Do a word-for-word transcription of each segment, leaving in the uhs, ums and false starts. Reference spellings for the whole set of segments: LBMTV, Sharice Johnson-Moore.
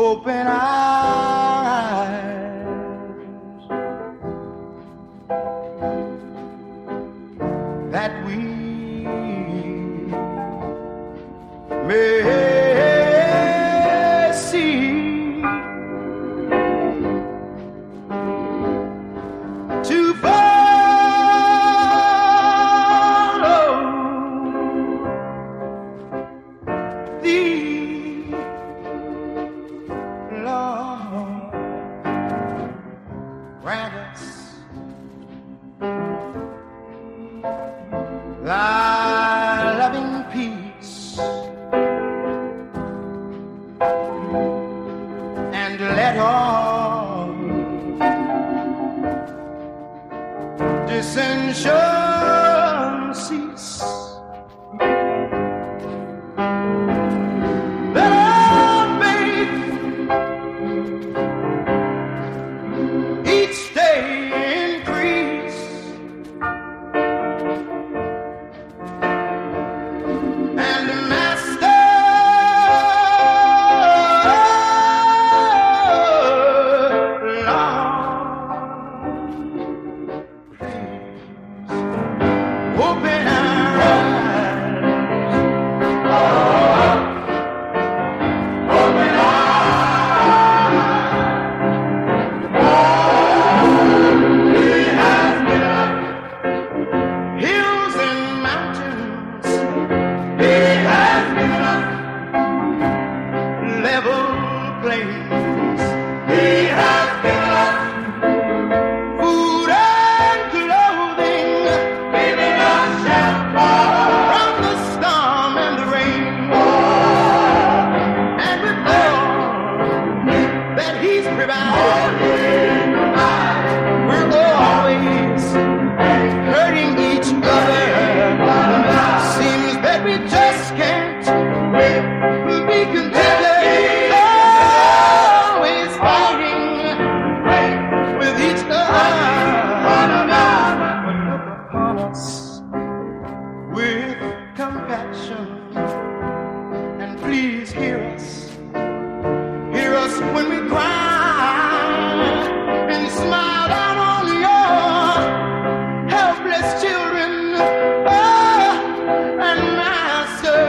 open our eyes, that we may see to follow thee, Lord. Grant us thy loving peace, and let all dissension cease. Let all faith each day increase, and the Master open our eyes, open our eyes. Oh, He has given us hills and mountains. He has given us level plains. He has given us food and clothing, giving us shelter from the storm and the rain. And with all that He's provided, we're always hurting each other. Seems that we just can't be contented, always fighting with each other. But look upon us with compassion, and please hear us, hear us when we cry, and smile down on your helpless children. Oh, and Master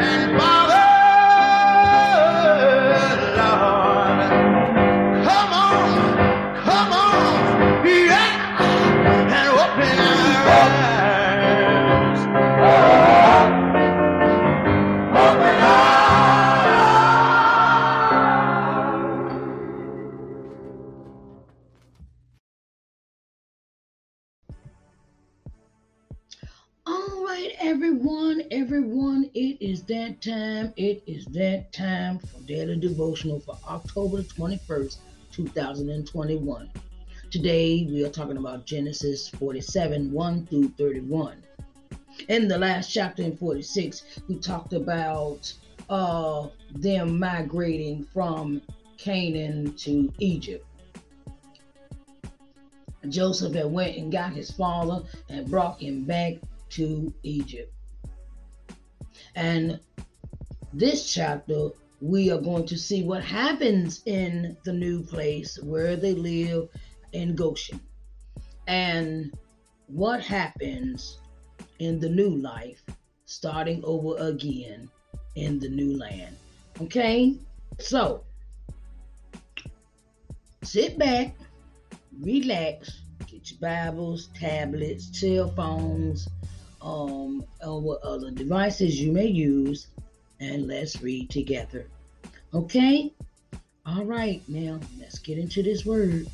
and Father, Lord, come on, come on, yeah, and open our eyes. All right, everyone, everyone, it is that time. It is that time for Daily Devotional for October twenty-first, two thousand twenty-one. Today, we are talking about Genesis forty-seven, one through thirty-one. In the last chapter in forty-six, we talked about uh, them migrating from Canaan to Egypt. Joseph had went and got his father and brought him back to Egypt. And this chapter, we are going to see what happens in the new place where they live in Goshen, and what happens in the new life, starting over again in the new land. Okay, so sit back, relax, get your Bibles, tablets, cell phones, um, or what other devices you may use, and let's read together. Okay? All right, now let's get into this word.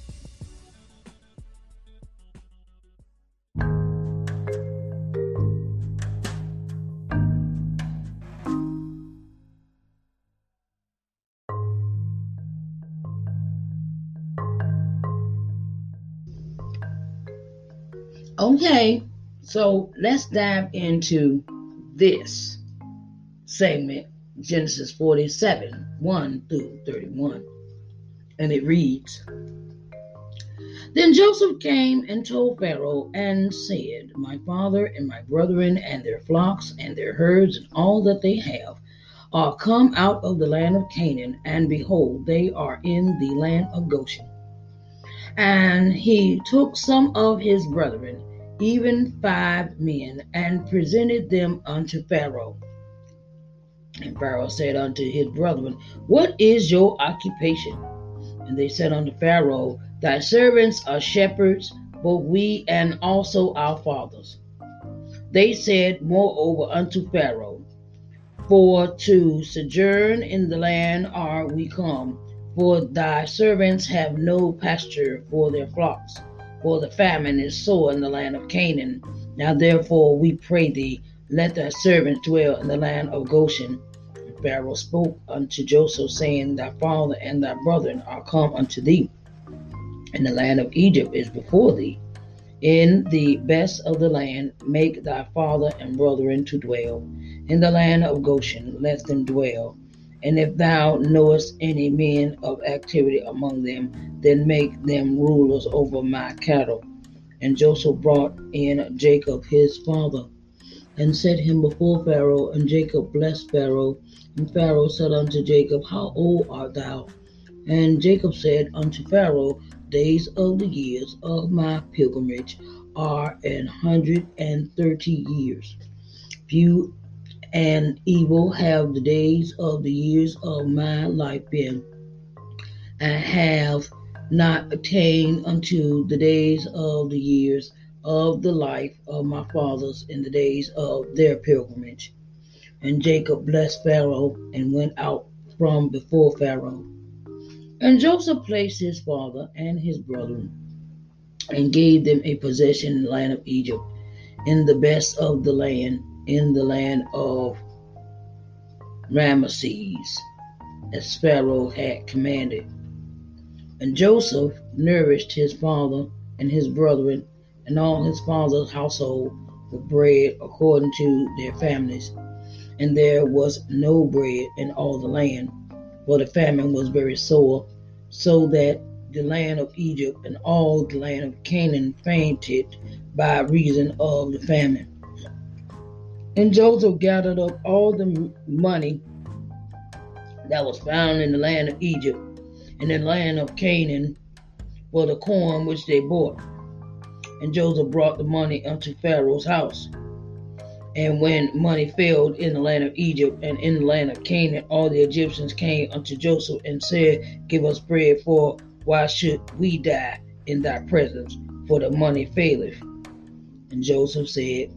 Okay, so let's dive into this segment, Genesis forty-seven, one through thirty-one. And it reads, Then Joseph came and told Pharaoh and said, My father and my brethren and their flocks and their herds and all that they have are come out of the land of Canaan, and behold, they are in the land of Goshen. And he took some of his brethren, even five men, and presented them unto Pharaoh. And Pharaoh said unto his brethren, What is your occupation? And they said unto Pharaoh, Thy servants are shepherds, both we and also our fathers. They said moreover unto Pharaoh, For to sojourn in the land are we come, for thy servants have no pasture for their flocks, for the famine is sore in the land of Canaan. Now therefore, we pray thee, let thy servants dwell in the land of Goshen. And Pharaoh spoke unto Joseph, saying, Thy father and thy brethren are come unto thee, and the land of Egypt is before thee. In the best of the land make thy father and brethren to dwell. In the land of Goshen let them dwell. And if thou knowest any men of activity among them, then make them rulers over my cattle. And Joseph brought in Jacob his father, and set him before Pharaoh, and Jacob blessed Pharaoh. And Pharaoh said unto Jacob, How old art thou? And Jacob said unto Pharaoh, Days of the years of my pilgrimage are an hundred and thirty years. Few and evil have the days of the years of my life been, and have not attained unto the days of the years of the life of my fathers in the days of their pilgrimage. And Jacob blessed Pharaoh, and went out from before Pharaoh. And Joseph placed his father and his brethren, and gave them a possession in the land of Egypt, in the best of the land, in the land of Rameses, as Pharaoh had commanded. And Joseph nourished his father and his brethren, and all his father's household with bread according to their families. And there was no bread in all the land, for the famine was very sore, so that the land of Egypt and all the land of Canaan fainted by reason of the famine. And Joseph gathered up all the money that was found in the land of Egypt and the land of Canaan for the corn which they bought. And Joseph brought the money unto Pharaoh's house. And when money failed in the land of Egypt and in the land of Canaan, all the Egyptians came unto Joseph and said, Give us bread, for why should we die in thy presence? For the money faileth. And Joseph said,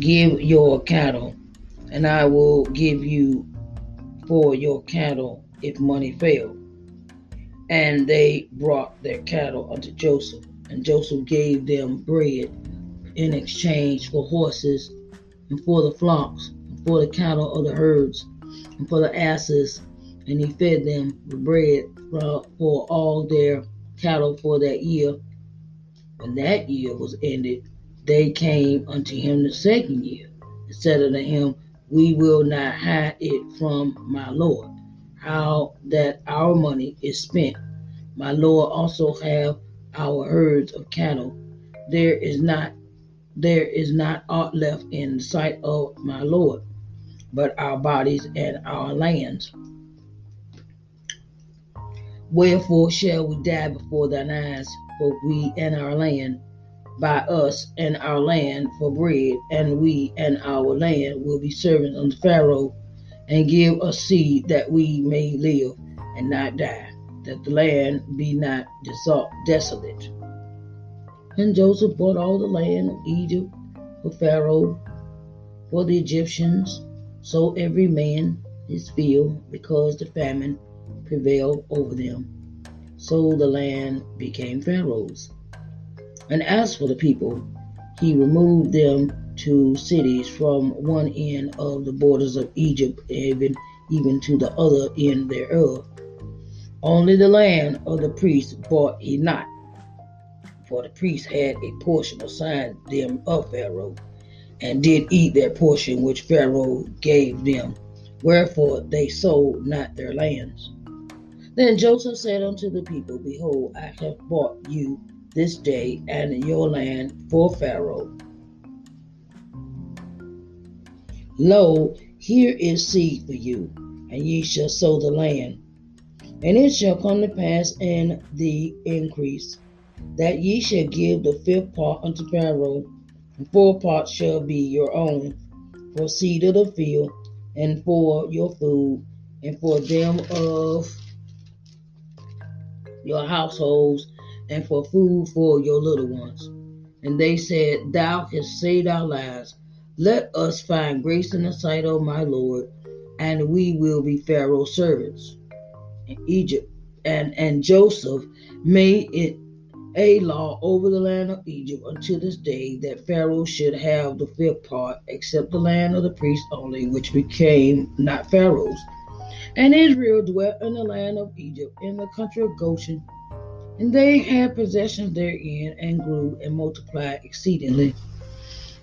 Give your cattle, and I will give you for your cattle if money fail. And they brought their cattle unto Joseph. And Joseph gave them bread in exchange for horses, and for the flocks, and for the cattle of the herds, and for the asses. And he fed them with bread for, for all their cattle for that year. When that year was ended, they came unto him the second year, and said unto him, We will not hide it from my lord, how that our money is spent. My lord also have our herds of cattle. There is not there is not aught left in the sight of my lord, but our bodies and our lands. Wherefore shall we die before thine eyes, both we and our land? By us and our land for bread, and we and our land will be servants unto Pharaoh, and give us seed that we may live and not die, that the land be not desolate. And Joseph bought all the land of Egypt for Pharaoh, for the Egyptians, so every man his field, because the famine prevailed over them. So the land became Pharaoh's. And as for the people, he removed them to cities from one end of the borders of Egypt, even, even to the other end thereof. Only the land of the priests bought he not, for the priests had a portion assigned them of Pharaoh, and did eat their portion which Pharaoh gave them. Wherefore they sold not their lands. Then Joseph said unto the people, Behold, I have bought you this day and your land for Pharaoh. Lo, Here is seed for you, and ye shall sow the land. And it shall come to pass in the increase, that ye shall give the fifth part unto Pharaoh, and four parts shall be your own, for seed of the field, and for your food, and for them of your households, and for food for your little ones. And they said, Thou hast saved our lives. Let us find grace in the sight of my Lord, and we will be Pharaoh's servants. And Egypt and, and Joseph made it a law over the land of Egypt until this day, that Pharaoh should have the fifth part, except the land of the priests only, which became not Pharaoh's. And Israel dwelt in the land of Egypt, in the country of Goshen, and they had possessions therein, and grew and multiplied exceedingly.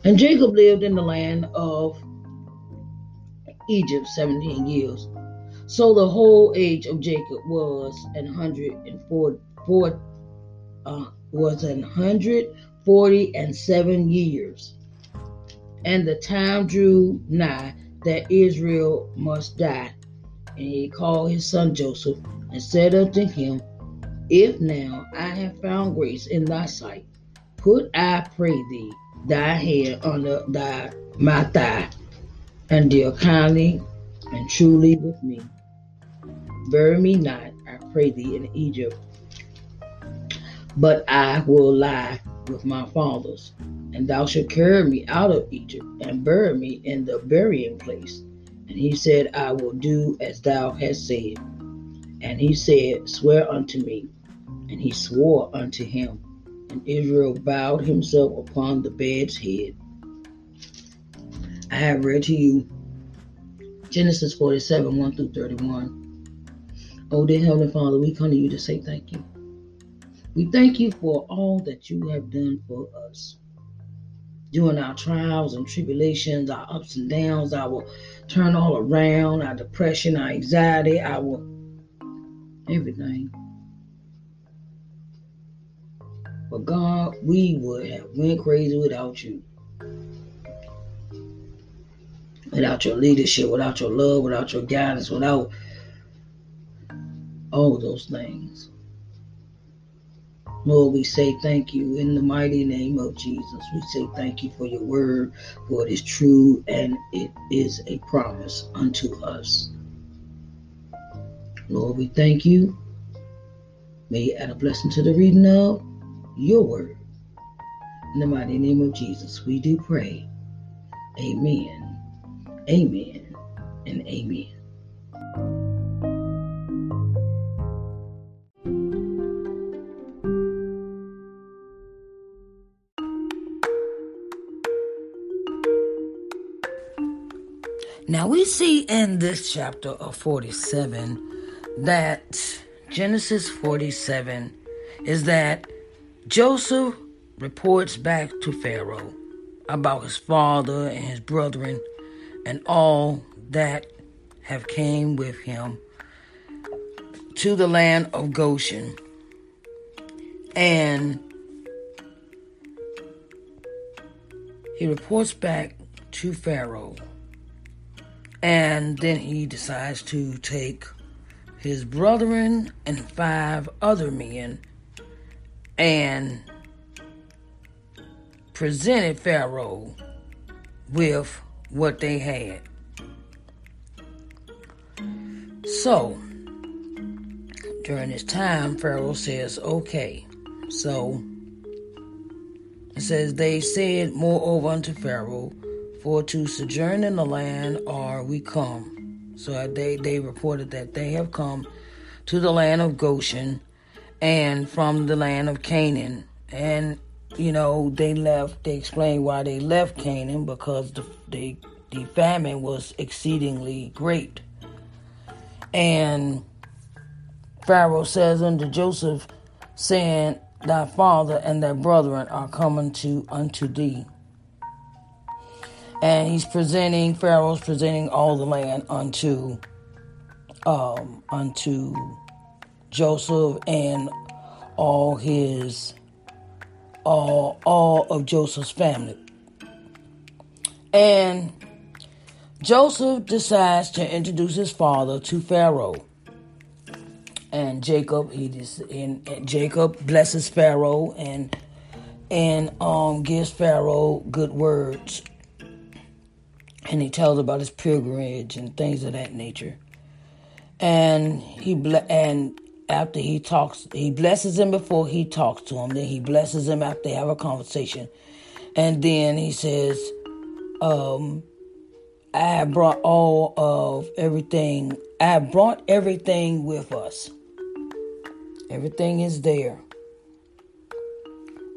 And Jacob lived in the land of Egypt seventeen years. So the whole age of Jacob was an hundred and four, four uh, was an hundred forty and seven years. And the time drew nigh that Israel must die. And he called his son Joseph, and said unto him, If now I have found grace in thy sight, put, I pray thee, thy hand under thy my thigh, and deal kindly and truly with me. Bury me not, I pray thee, in Egypt, but I will lie with my fathers, and thou shalt carry me out of Egypt, and bury me in the burying place. And he said, I will do as thou hast said. And he said, Swear unto me. And he swore unto him. And Israel bowed himself upon the bed's head. I have read to you Genesis forty-seven, one through thirty-one. Oh, dear Heavenly Father, we come to you to say thank you. We thank you for all that you have done for us. During our trials and tribulations, our ups and downs, our turn all around, our depression, our anxiety, our everything. But God, we would have went crazy without you. Without your leadership, without your love, without your guidance, without all those things. Lord, we say thank you in the mighty name of Jesus. We say thank you for your word, for it is true and it is a promise unto us. Lord, we thank you. May you add a blessing to the reading of your word. In the mighty name of Jesus, we do pray. Amen, amen, and amen. Now we see in this chapter of forty-seven that Genesis forty-seven is that Joseph reports back to Pharaoh about his father and his brethren and all that have came with him to the land of Goshen. And he reports back to Pharaoh. And then he decides to take his brethren and five other men and presented Pharaoh with what they had. So, during this time, Pharaoh says, okay. So, it says, they said moreover unto Pharaoh, for to sojourn in the land are we come. So they, they reported that they have come to the land of Goshen and from the land of Canaan. And, you know, they left, they explained why they left Canaan, because the, they, the famine was exceedingly great. And Pharaoh says unto Joseph, saying, Thy father and thy brethren are coming to unto thee. And he's presenting, Pharaoh's presenting all the land unto um, unto Joseph and all his, all, all of Joseph's family. And Joseph decides to introduce his father to Pharaoh. And Jacob, he just, and, and Jacob blesses Pharaoh and and um gives Pharaoh good words. And he tells about his pilgrimage and things of that nature. And he and after he talks, he blesses him before he talks to him. Then he blesses him after they have a conversation. And then he says, um, I have brought all of everything. I have brought everything with us. Everything is there.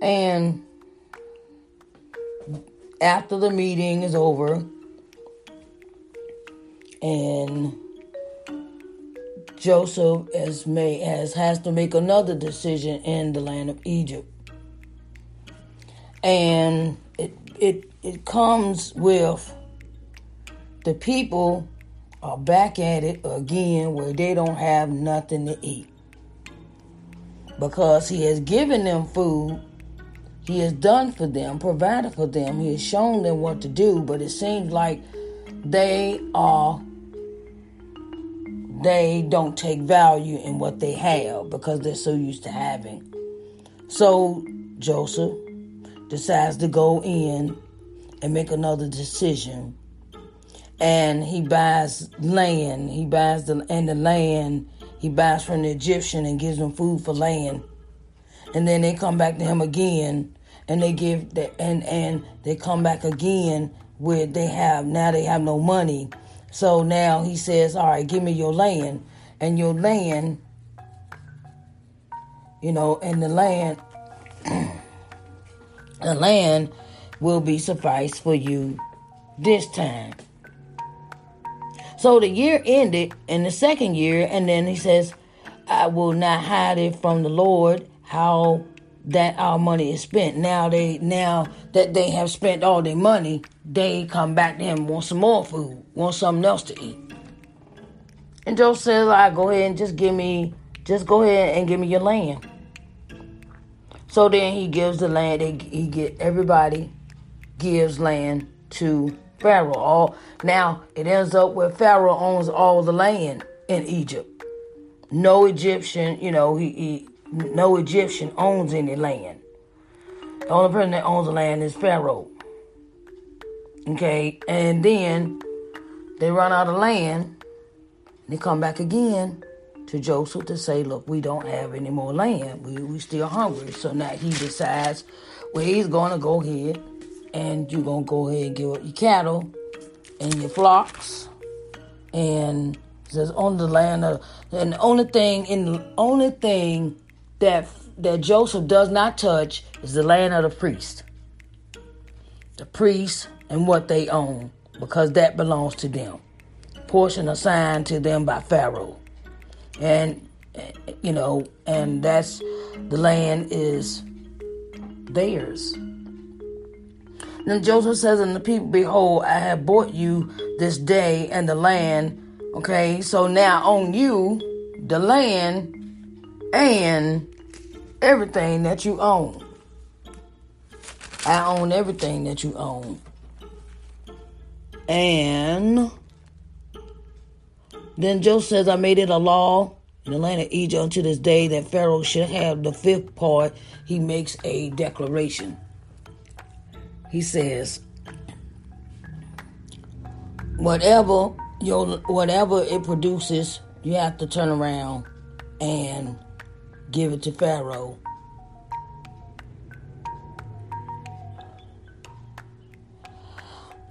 And after the meeting is over, and Joseph has, made, has, has to make another decision in the land of Egypt. And it, it, it comes with the people are back at it again where they don't have nothing to eat. Because he has given them food, he has done for them, provided for them, he has shown them what to do, but it seems like they are they don't take value in what they have because they're so used to having. So Joseph decides to go in and make another decision. And he buys land. He buys the and the land. He buys from the Egyptian and gives them food for land. And then they come back to him again and they give the, and, and they come back again where they have now they have no money. So now he says, all right, give me your land. And your land, you know, and the land, the land will be suffice for you this time. So the year ended in the second year, and then he says, I will not hide it from the Lord how that our money is spent. Now they now that they have spent all their money, they come back to him and want some more food, want something else to eat. And Joseph says, all right, go ahead and just give me, just go ahead and give me your land. So then he gives the land, they, he get everybody gives land to Pharaoh. All, now it ends up where Pharaoh owns all the land in Egypt. No Egyptian, you know, he, he no Egyptian owns any land. The only person that owns the land is Pharaoh. Okay, and then they run out of land. They come back again to Joseph to say, look, we don't have any more land. We we still hungry. So now he decides, well, he's going to go ahead and you're going to go ahead and give up your cattle and your flocks. And it says on the land of, and the only thing, and the only thing that that Joseph does not touch is the land of the priest. The priests and what they own, because that belongs to them. Portion assigned to them by Pharaoh. And, you know, and that's, the land is theirs. Then Joseph says unto the people, behold, I have bought you this day and the land. Okay, so now on you, the land and everything that you own. I own everything that you own. And then Joseph says, I made it a law in the land of Egypt unto this day that Pharaoh should have the fifth part. He makes a declaration. He says, whatever your whatever it produces, you have to turn around and give it to Pharaoh.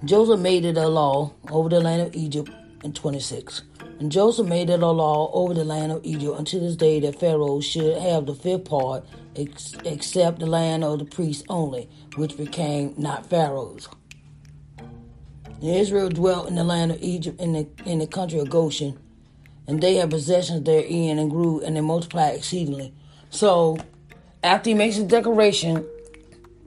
Joseph made it a law over the land of Egypt in twenty-six. And Joseph made it a law over the land of Egypt unto this day that Pharaoh should have the fifth part, ex- except the land of the priests only, which became not Pharaoh's. Israel dwelt in the land of Egypt in the in the country of Goshen, and they had possessions therein and grew and they multiplied exceedingly. So, after he makes the declaration,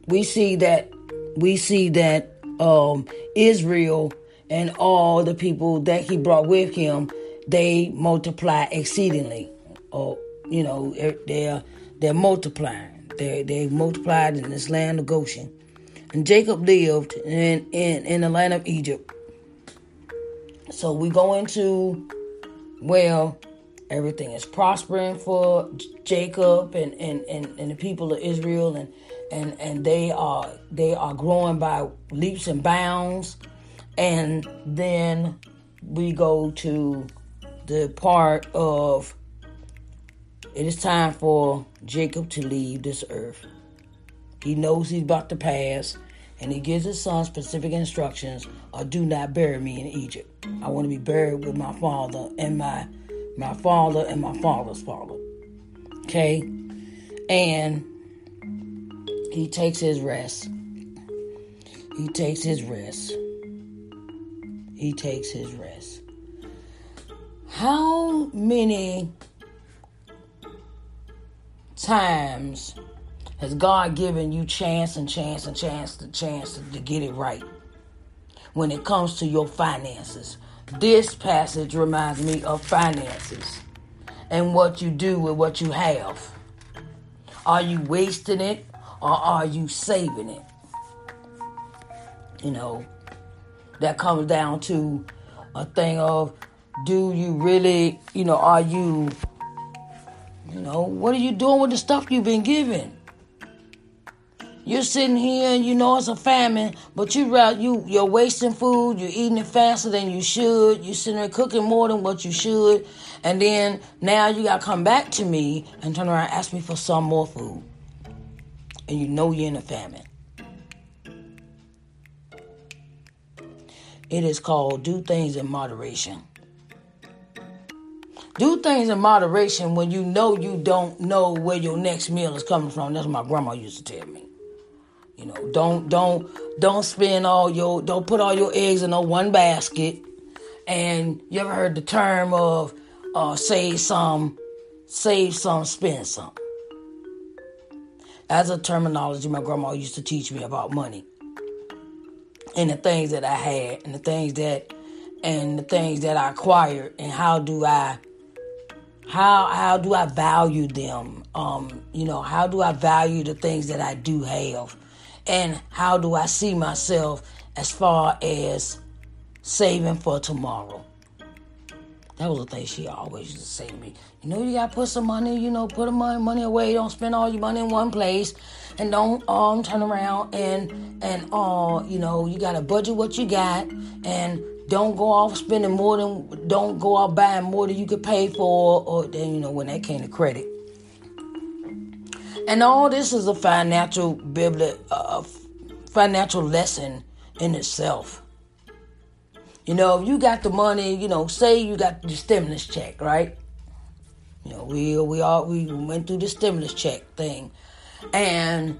we see that we see that um, Israel and all the people that he brought with him, they multiply exceedingly. Or, you know, they're they're multiplying. They they multiplied in this land of Goshen, and Jacob lived in in, in the land of Egypt, So we go into, well, everything is prospering for Jacob and, and, and, and the people of Israel, and, and, and they are they are growing by leaps and bounds. And then we go to the part of it is time for Jacob to leave this earth. He knows he's about to pass, and he gives his son specific instructions: or do not bury me in Egypt. I want to be buried with my father and my my father and my father's father. Okay? And he takes his rest. He takes his rest. He takes his rest. How many times has God given you chance and chance and chance and chance to, to get it right when it comes to your finances? This passage reminds me of finances and what you do with what you have. Are you wasting it, or are you saving it? You know, that comes down to a thing of, do you really, you know, are you, you know, what are you doing with the stuff you've been given? You're sitting here and you know it's a famine, but you, you, you're wasting food. You're eating it faster than you should. You're sitting there cooking more than what you should. And then now you got to come back to me and turn around and ask me for some more food. And you know you're in a famine. It is called do things in moderation. Do things in moderation when you know you don't know where your next meal is coming from. That's what my grandma used to tell me. You know, don't don't don't spend all your don't put all your eggs in one basket. And you ever heard the term of uh, save some, save some, spend some? That's a terminology my grandma used to teach me about money and the things that I had and the things that and the things that I acquired, and how do I how how do I value them? Um, you know, how do I value the things that I do have? And how do I see myself as far as saving for tomorrow? That was the thing she always used to say to me. You know, you got to put some money, you know, put money, money away. Don't spend all your money in one place. And don't um, turn around and, and uh, you know, you got to budget what you got. And don't go off spending more than, don't go out buying more than you could pay for. Or then, you know, when that came to credit. And all this is a financial bibli- uh, financial lesson in itself. You know, if you got the money, you know, say you got the stimulus check, right? You know, we we all we went through the stimulus check thing. And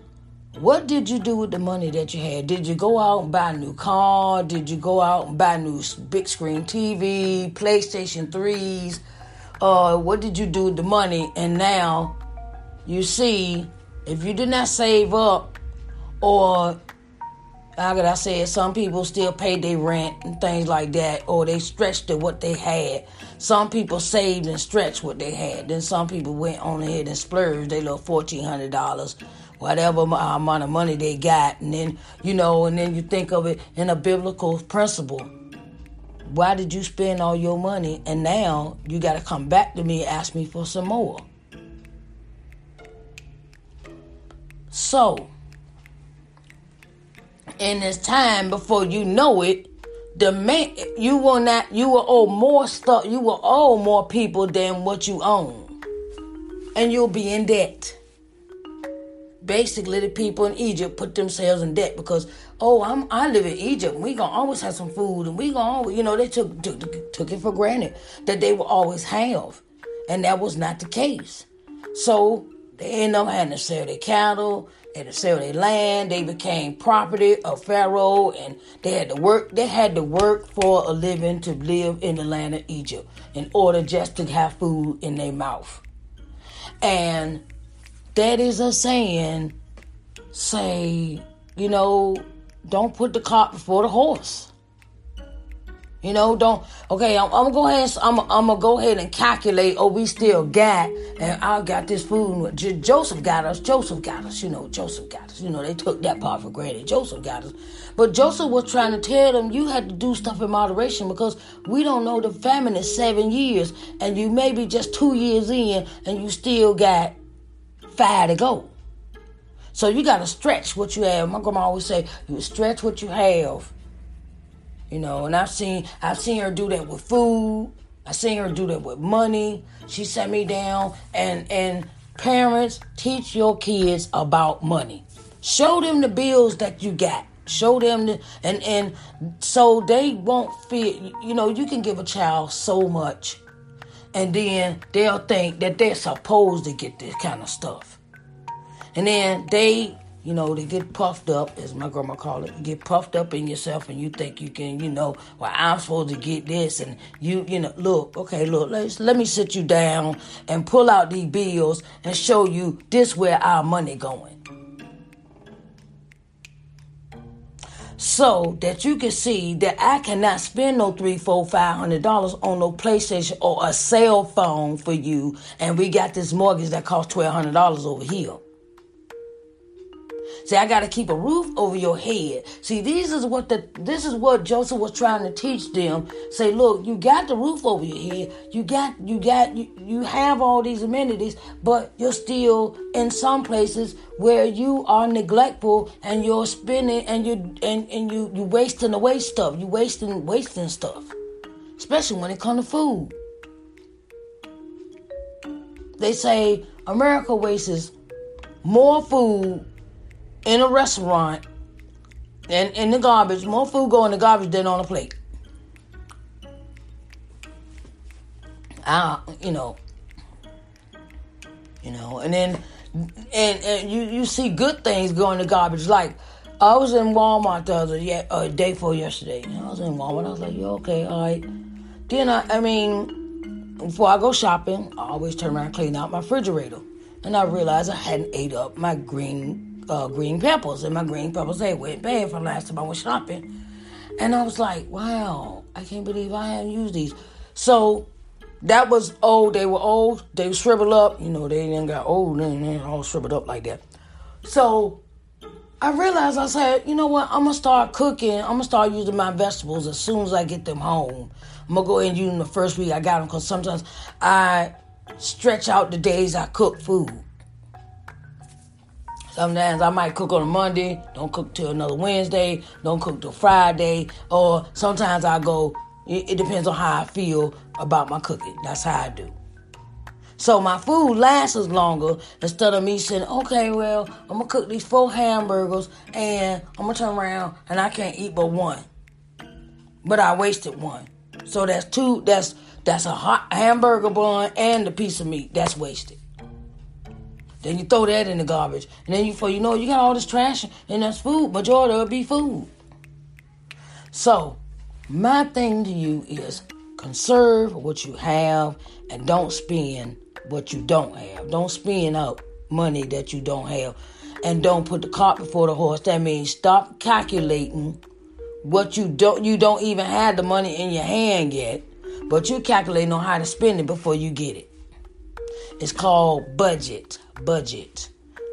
what did you do with the money that you had? Did you go out and buy a new car? Did you go out and buy a new big screen T V, PlayStation threes? Uh, what did you do with the money? And now, you see, if you did not save up, or how could I say it, some people still pay their rent and things like that, or they stretched to what they had. Some people saved and stretched what they had. Then some people went on ahead and splurged their little fourteen hundred dollars, whatever amount of money they got. And then, you know, and then you think of it in a biblical principle. Why did you spend all your money? And now you got to come back to me and ask me for some more. So, in this time, before you know it, the man, you will not, you will owe more stuff, you will owe more people than what you own, and you'll be in debt. Basically, the people in Egypt put themselves in debt because, oh, I'm, I live in Egypt. We gonna always have some food, and we gonna, always, you know, they took, took took it for granted that they will always have, and that was not the case. So they ended up having to sell their cattle, they had to sell their land. They became property of Pharaoh, and they had to work. They had to work for a living to live in the land of Egypt in order just to have food in their mouth. And that is a saying. Say, you know, don't put the cart before the horse. You know, don't, okay, I'm, I'm going to I'm, I'm gonna go ahead and calculate, oh, we still got, and I got this food. J- Joseph got us, Joseph got us, you know, Joseph got us. You know, they took that part for granted. Joseph got us. But Joseph was trying to tell them, you had to do stuff in moderation because we don't know the famine is seven years, and you maybe just two years in, and you still got five to go. So you got to stretch what you have. My grandma always say, you stretch what you have. You know, and I've seen I've seen her do that with food. I seen her do that with money. She sat me down and and parents, teach your kids about money. Show them the bills that you got. Show them the, and and so they won't feel. You know, you can give a child so much, and then they'll think that they're supposed to get this kind of stuff, and then they. You know, they get puffed up, as my grandma called it. You get puffed up in yourself and you think you can, you know, well, I'm supposed to get this. And you, you know, look, okay, look, let's, let me sit you down and pull out these bills and show you this where our money going. So that you can see that I cannot spend no three, four, five hundred dollars on no PlayStation or a cell phone for you. And we got this mortgage that costs twelve hundred dollars over here. See, I got to keep a roof over your head. See, this is what the this is what Joseph was trying to teach them. Say, look, you got the roof over your head. You got you got you, you have all these amenities, but you're still in some places where you are neglectful and you're spending and you and, and you you wasting away stuff. You wasting wasting stuff, especially when it comes to food. They say America wastes more food. In a restaurant, and in the garbage, more food go in the garbage than on a plate. I, you know, you know, and then, and, and you, you see good things go in the garbage. Like, I was in Walmart the other yeah, uh, day before yesterday. You know, I was in Walmart. I was like, you okay, all right. Then, I, I mean, before I go shopping, I always turn around and clean out my refrigerator. And I realized I hadn't ate up my green Uh, green peppers, and my green peppers, they went bad from last time I went shopping. And I was like, wow, I can't believe I haven't used these. So that was old. They were old. They shriveled up. You know, they didn't got old and they all shriveled up like that. So I realized, I said, you know what? I'm going to start cooking. I'm going to start using my vegetables as soon as I get them home. I'm going to go ahead and use them the first week I got them because sometimes I stretch out the days I cook food. Sometimes I might cook on a Monday, don't cook till another Wednesday, don't cook till Friday, or sometimes I go, it depends on how I feel about my cooking. That's how I do. So my food lasts longer instead of me saying, okay, well, I'm going to cook these four hamburgers and I'm going to turn around and I can't eat but one. But I wasted one. So that's two, that's, that's a hot hamburger bun and a piece of meat. That's wasted. Then you throw that in the garbage. And then you, for you know, you got all this trash and that's food. Majority of it be food. So, my thing to you is conserve what you have and don't spend what you don't have. Don't spend out money that you don't have. And don't put the cart before the horse. That means stop calculating what you don't, you don't even have the money in your hand yet. But you're calculating on how to spend it before you get it. It's called budget. Budget.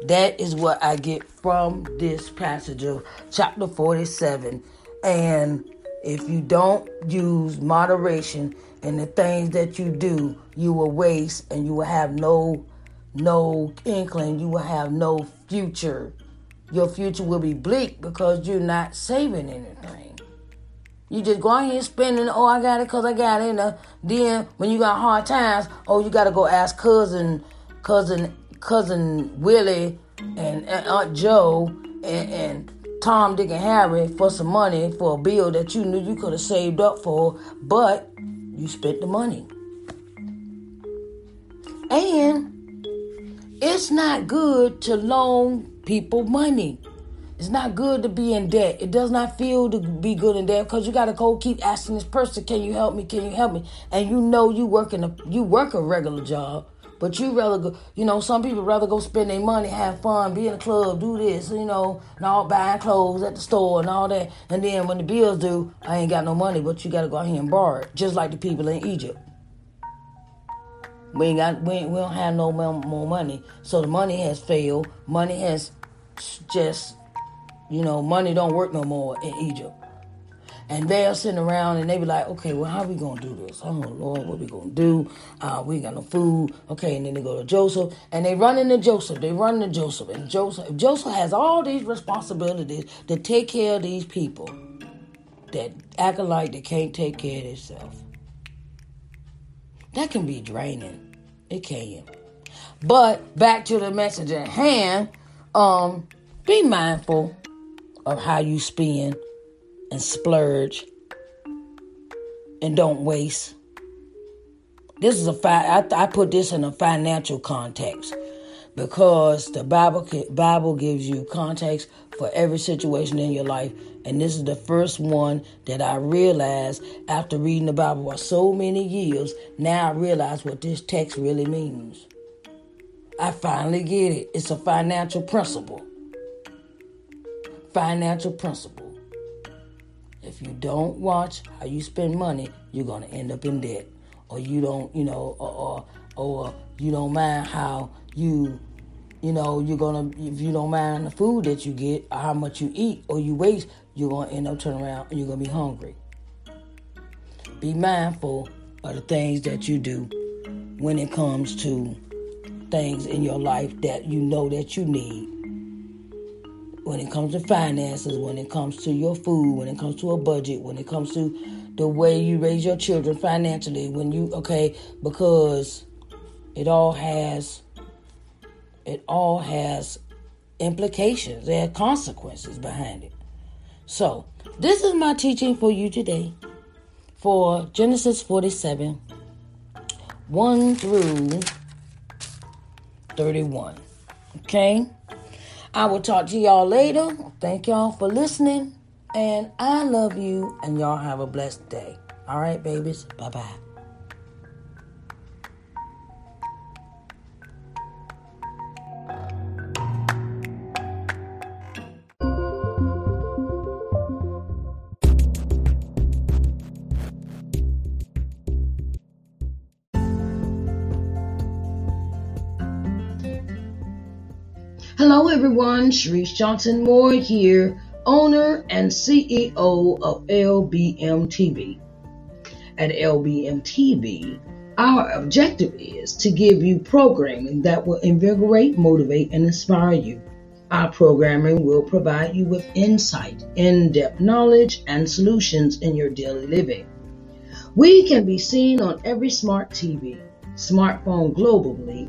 That is what I get from this passage of chapter forty-seven. And if you don't use moderation in the things that you do, you will waste and you will have no, no inkling. You will have no future. Your future will be bleak because you're not saving anything. You just go out here and spending, oh, I got it because I got it. And uh, then when you got hard times, oh, you got to go ask cousin, cousin, Cousin Willie and Aunt Joe and, and Tom, Dick, and Harry for some money for a bill that you knew you could have saved up for, but you spent the money. And it's not good to loan people money. It's not good to be in debt. It does not feel to be good in debt because you got to go keep asking this person, can you help me, can you help me? And you know you working a, you work a regular job. But you rather go, you know, some people rather go spend their money, have fun, be in a club, do this, you know, and all buying clothes at the store and all that. And then when the bills due, I ain't got no money, but you got to go out here and borrow it, just like the people in Egypt. We ain't got, we, ain't, we don't have no more money. So the money has failed. Money has just, you know, money don't work no more in Egypt. And they're sitting around and they be like, okay, well, how we going to do this? Oh, Lord, what we going to do? Uh, we ain't got no food. Okay, and then they go to Joseph. And they run into Joseph. They run into Joseph. And Joseph Joseph has all these responsibilities to take care of these people that act like they can't take care of themselves. That can be draining. It can. But back to the message at hand, um, be mindful of how you spend and splurge and don't waste. This is a fi- I, I put this in a financial context because the Bible Bible gives you context for every situation in your life, and this is the first one that I realized after reading the Bible for so many years. Now I realize what this text really means. I finally get it. It's a financial principle. Financial principle. If you don't watch how you spend money, you're going to end up in debt. Or you don't, you know, or, or, or you don't mind how you, you know, you're going to, if you don't mind the food that you get, or how much you eat, or you waste, you're going to end up turning around and you're going to be hungry. Be mindful of the things that you do when it comes to things in your life that you know that you need. When it comes to finances, when it comes to your food, when it comes to a budget, when it comes to the way you raise your children financially, when you, okay, because it all has, it all has implications. There are consequences behind it. So this is my teaching for you today for Genesis forty-seven, one through thirty-one, okay? I will talk to y'all later. Thank y'all for listening. And I love you. And y'all have a blessed day. All right, babies. Bye-bye. Hello everyone, Sharice Johnson-Moore here, owner and C E O of L B M T V. At L B M T V, our objective is to give you programming that will invigorate, motivate, and inspire you. Our programming will provide you with insight, in-depth knowledge, and solutions in your daily living. We can be seen on every smart T V, smartphone globally.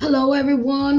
Hello everyone,